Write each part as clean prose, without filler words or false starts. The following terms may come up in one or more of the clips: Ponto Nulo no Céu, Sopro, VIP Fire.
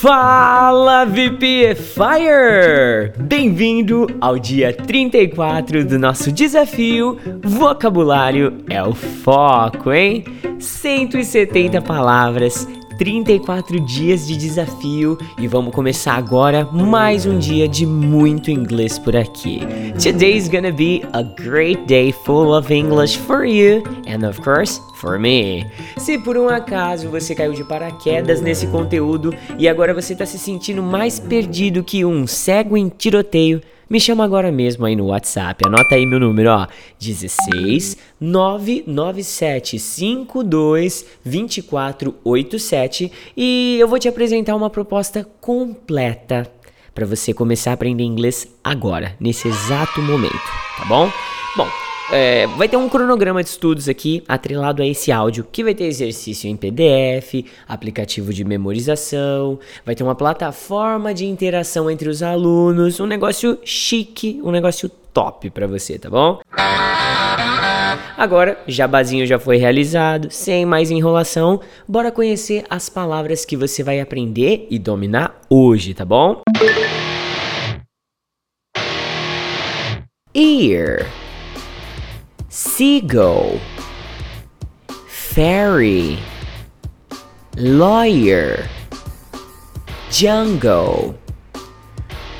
Fala VIP Fire! Bem-vindo ao dia 34 do nosso desafio Vocabulário é o Foco, hein? 170 palavras, 34 dias de desafio e vamos começar agora mais um dia de muito inglês por aqui. Today's gonna be a great day full of English for you and of course for me. Se por um acaso você caiu de paraquedas nesse conteúdo e agora você está se sentindo mais perdido que um cego em tiroteio, me chama agora mesmo aí no WhatsApp, anota aí meu número, ó, 16 997 52 2487 e eu vou te apresentar uma proposta completa para você começar a aprender inglês agora, nesse exato momento, tá bom? Vai ter um cronograma de estudos aqui atrelado a esse áudio, que vai ter exercício em PDF, aplicativo de memorização, vai ter uma plataforma de interação entre os alunos, um negócio chique, um negócio top pra você, tá bom? Agora, jabazinho já foi realizado, sem mais enrolação, bora conhecer as palavras que você vai aprender e dominar hoje, tá bom? Ear, seagull, fairy, lawyer, jungle.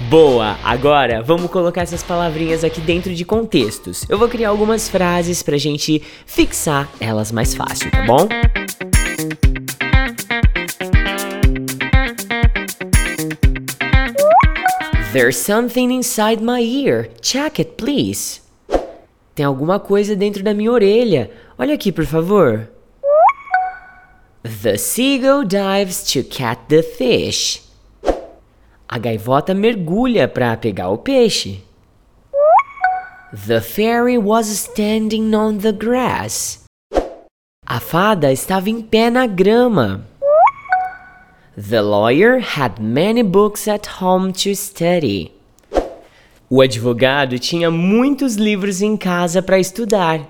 Boa! Agora vamos colocar essas palavrinhas aqui dentro de contextos. Eu vou criar algumas frases pra gente fixar elas mais fácil, tá bom? There's something inside my ear. Check it, please. Tem alguma coisa dentro da minha orelha. Olha aqui, por favor. The seagull dives to catch the fish. A gaivota mergulha para pegar o peixe. The fairy was standing on the grass. A fada estava em pé na grama. The lawyer had many books at home to study. O advogado tinha muitos livros em casa para estudar.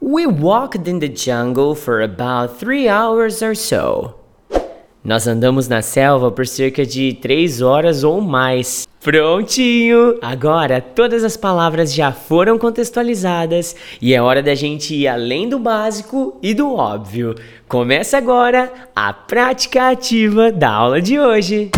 We walked in the jungle for about 3 hours or so. Nós andamos na selva por cerca de 3 horas ou mais. Prontinho! Agora todas as palavras já foram contextualizadas e é hora da gente ir além do básico e do óbvio. Começa agora a prática ativa da aula de hoje.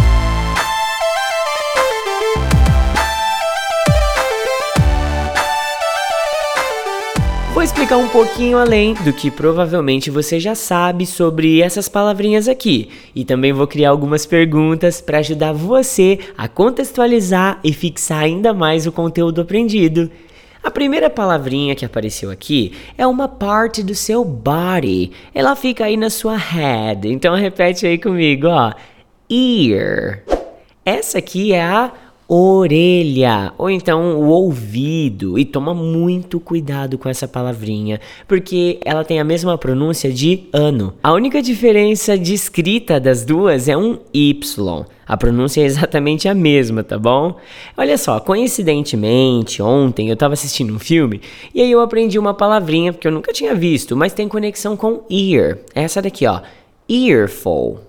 Vou explicar um pouquinho além do que provavelmente você já sabe sobre essas palavrinhas aqui. E também vou criar algumas perguntas para ajudar você a contextualizar e fixar ainda mais o conteúdo aprendido. A primeira palavrinha que apareceu aqui é uma parte do seu body. Ela fica aí na sua head. Então repete aí comigo, ó. Ear. Essa aqui é a orelha, ou então o ouvido, e toma muito cuidado com essa palavrinha, porque ela tem a mesma pronúncia de ano. A única diferença de escrita das duas é um Y. A pronúncia é exatamente a mesma, tá bom? Olha só, coincidentemente, ontem eu tava assistindo um filme e aí eu aprendi uma palavrinha que eu nunca tinha visto, mas tem conexão com ear. É essa daqui, ó, earful.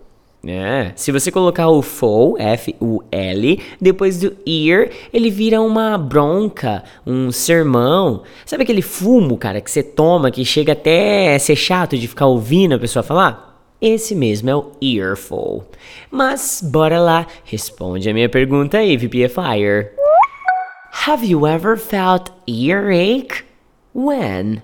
Se você colocar o full, F-U-L, depois do ear, ele vira uma bronca, um sermão. Sabe aquele fumo, cara, que você toma, que chega até ser chato de ficar ouvindo a pessoa falar? Esse mesmo é o earful. Mas, bora lá, responde a minha pergunta aí, VIP Fire. Have you ever felt earache? When?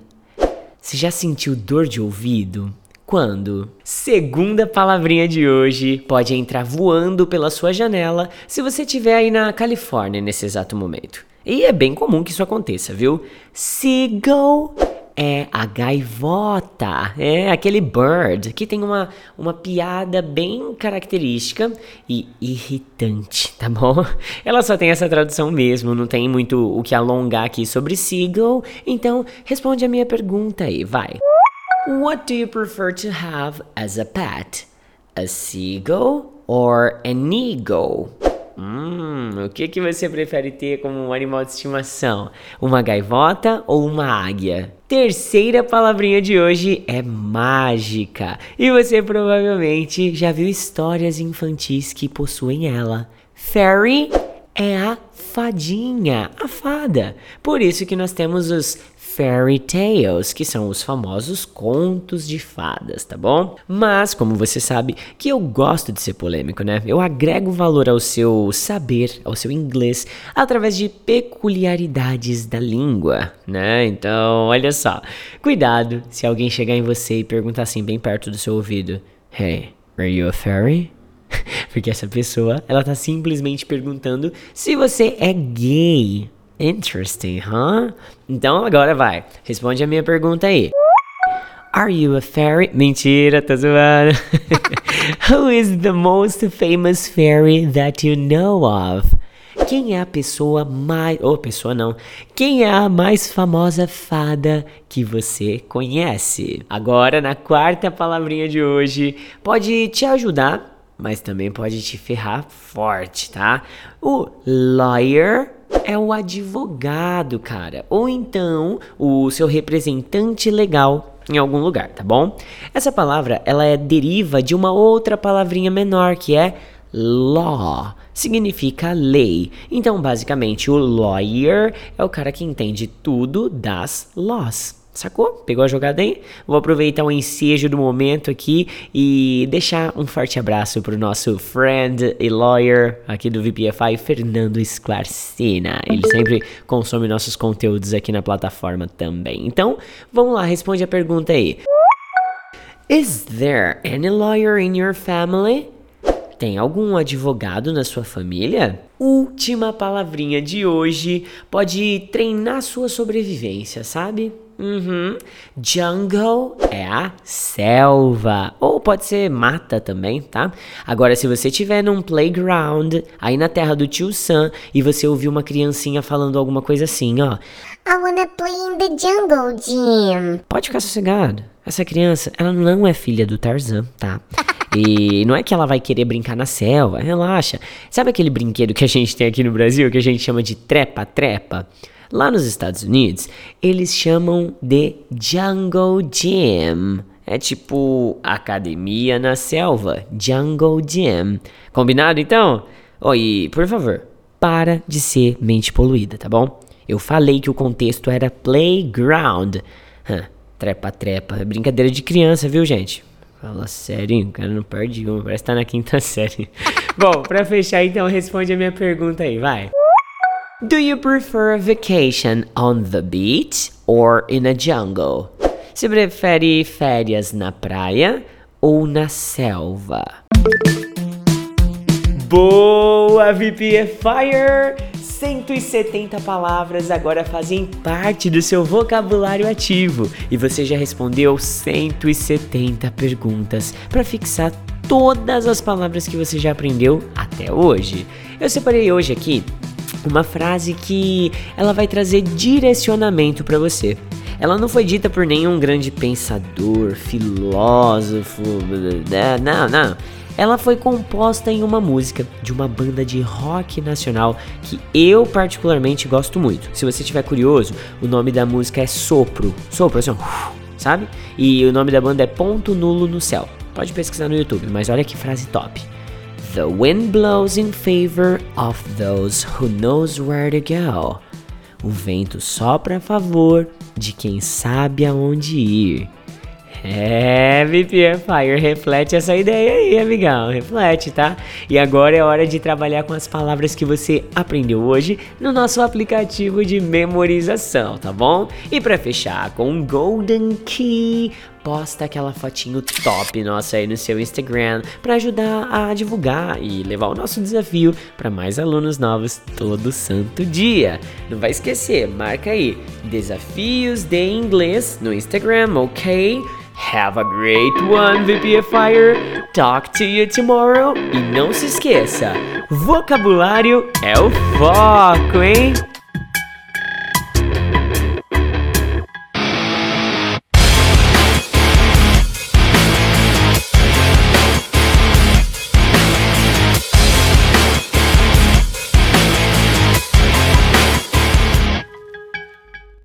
Você já sentiu dor de ouvido? Quando? Segunda palavrinha de hoje pode entrar voando pela sua janela se você estiver aí na Califórnia nesse exato momento. E é bem comum que isso aconteça, viu? Seagull é a gaivota, é aquele bird que tem uma piada bem característica e irritante, tá bom? Ela só tem essa tradução mesmo, não tem muito o que alongar aqui sobre seagull, então responde a minha pergunta aí, vai. What do you prefer to have as a pet? A seagull or an eagle? O que que você prefere ter como um animal de estimação? Uma gaivota ou uma águia? Terceira palavrinha de hoje é mágica. E você provavelmente já viu histórias infantis que possuem ela. Fairy é a fadinha, a fada. Por isso que nós temos os fairy tales, que são os famosos contos de fadas, tá bom? Mas, como você sabe, que eu gosto de ser polêmico, né? Eu agrego valor ao seu saber, ao seu inglês, através de peculiaridades da língua, né? Então, olha só. Cuidado se alguém chegar em você e perguntar assim, bem perto do seu ouvido. Hey, are you a fairy? Porque essa pessoa, ela tá simplesmente perguntando se você é gay. Interesting, huh? Então agora vai, responde a minha pergunta aí. Are you a fairy? Mentira, tá zoando. Who is the most famous fairy that you know of? Quem é a pessoa mais... Quem é a mais famosa fada que você conhece? Agora, na quarta palavrinha de hoje, pode te ajudar, mas também pode te ferrar forte, tá? O lawyer é o advogado, cara. Ou então, o seu representante legal em algum lugar, tá bom? Essa palavra, ela é deriva de uma outra palavrinha menor, que é law. Significa lei. Então, basicamente, o lawyer é o cara que entende tudo das laws. Sacou? Pegou a jogada aí? Vou aproveitar o ensejo do momento aqui e deixar um forte abraço pro nosso friend e lawyer aqui do VIPFI, Fernando Esclarcina. Ele sempre consome nossos conteúdos aqui na plataforma também. Então, vamos lá, responde a pergunta aí. Is there any lawyer in your family? Tem algum advogado na sua família? Última palavrinha de hoje. Pode treinar sua sobrevivência, sabe? Jungle é a selva, ou pode ser mata também, tá? Agora, se você estiver num playground, aí na terra do tio Sam, e você ouvir uma criancinha falando alguma coisa assim, ó, I wanna play in the jungle, Jim. Pode ficar sossegado. Essa criança, ela não é filha do Tarzan, tá? E não é que ela vai querer brincar na selva, relaxa. Sabe aquele brinquedo que a gente tem aqui no Brasil, que a gente chama de trepa-trepa? Lá nos Estados Unidos, eles chamam de Jungle Gym. É tipo academia na selva, Jungle Gym. Combinado, então? E, por favor, para de ser mente poluída, tá bom? Eu falei que o contexto era playground. Trepa-trepa, é brincadeira de criança, viu, gente? Fala sério, o cara não perde uma, parece que tá na quinta série. Bom, pra fechar, então, responde a minha pergunta aí, vai. Do you prefer a vacation on the beach or in a jungle? Você prefere férias na praia ou na selva? Boa, VIP Fire! 170 palavras agora fazem parte do seu vocabulário ativo e você já respondeu 170 perguntas para fixar todas as palavras que você já aprendeu até hoje. Eu separei hoje aqui uma frase que ela vai trazer direcionamento para você. Ela não foi dita por nenhum grande pensador, filósofo, não. Ela foi composta em uma música de uma banda de rock nacional que eu particularmente gosto muito. Se você estiver curioso, o nome da música é Sopro. Sopro, assim, sabe? E o nome da banda é Ponto Nulo no Céu. Pode pesquisar no YouTube, mas olha que frase top. The wind blows in favor of those who knows where to go. O vento sopra a favor de quem sabe aonde ir. É, VIP Fire, reflete essa ideia aí, amigão, reflete, tá? E agora é hora de trabalhar com as palavras que você aprendeu hoje no nosso aplicativo de memorização, tá bom? E pra fechar com um Golden Key, posta aquela fotinho top nossa aí no seu Instagram pra ajudar a divulgar e levar o nosso desafio pra mais alunos novos todo santo dia. Não vai esquecer, marca aí, desafios de inglês no Instagram, ok? Have a great one, VIP Fire. Talk to you tomorrow. E não se esqueça, vocabulário é o foco, hein?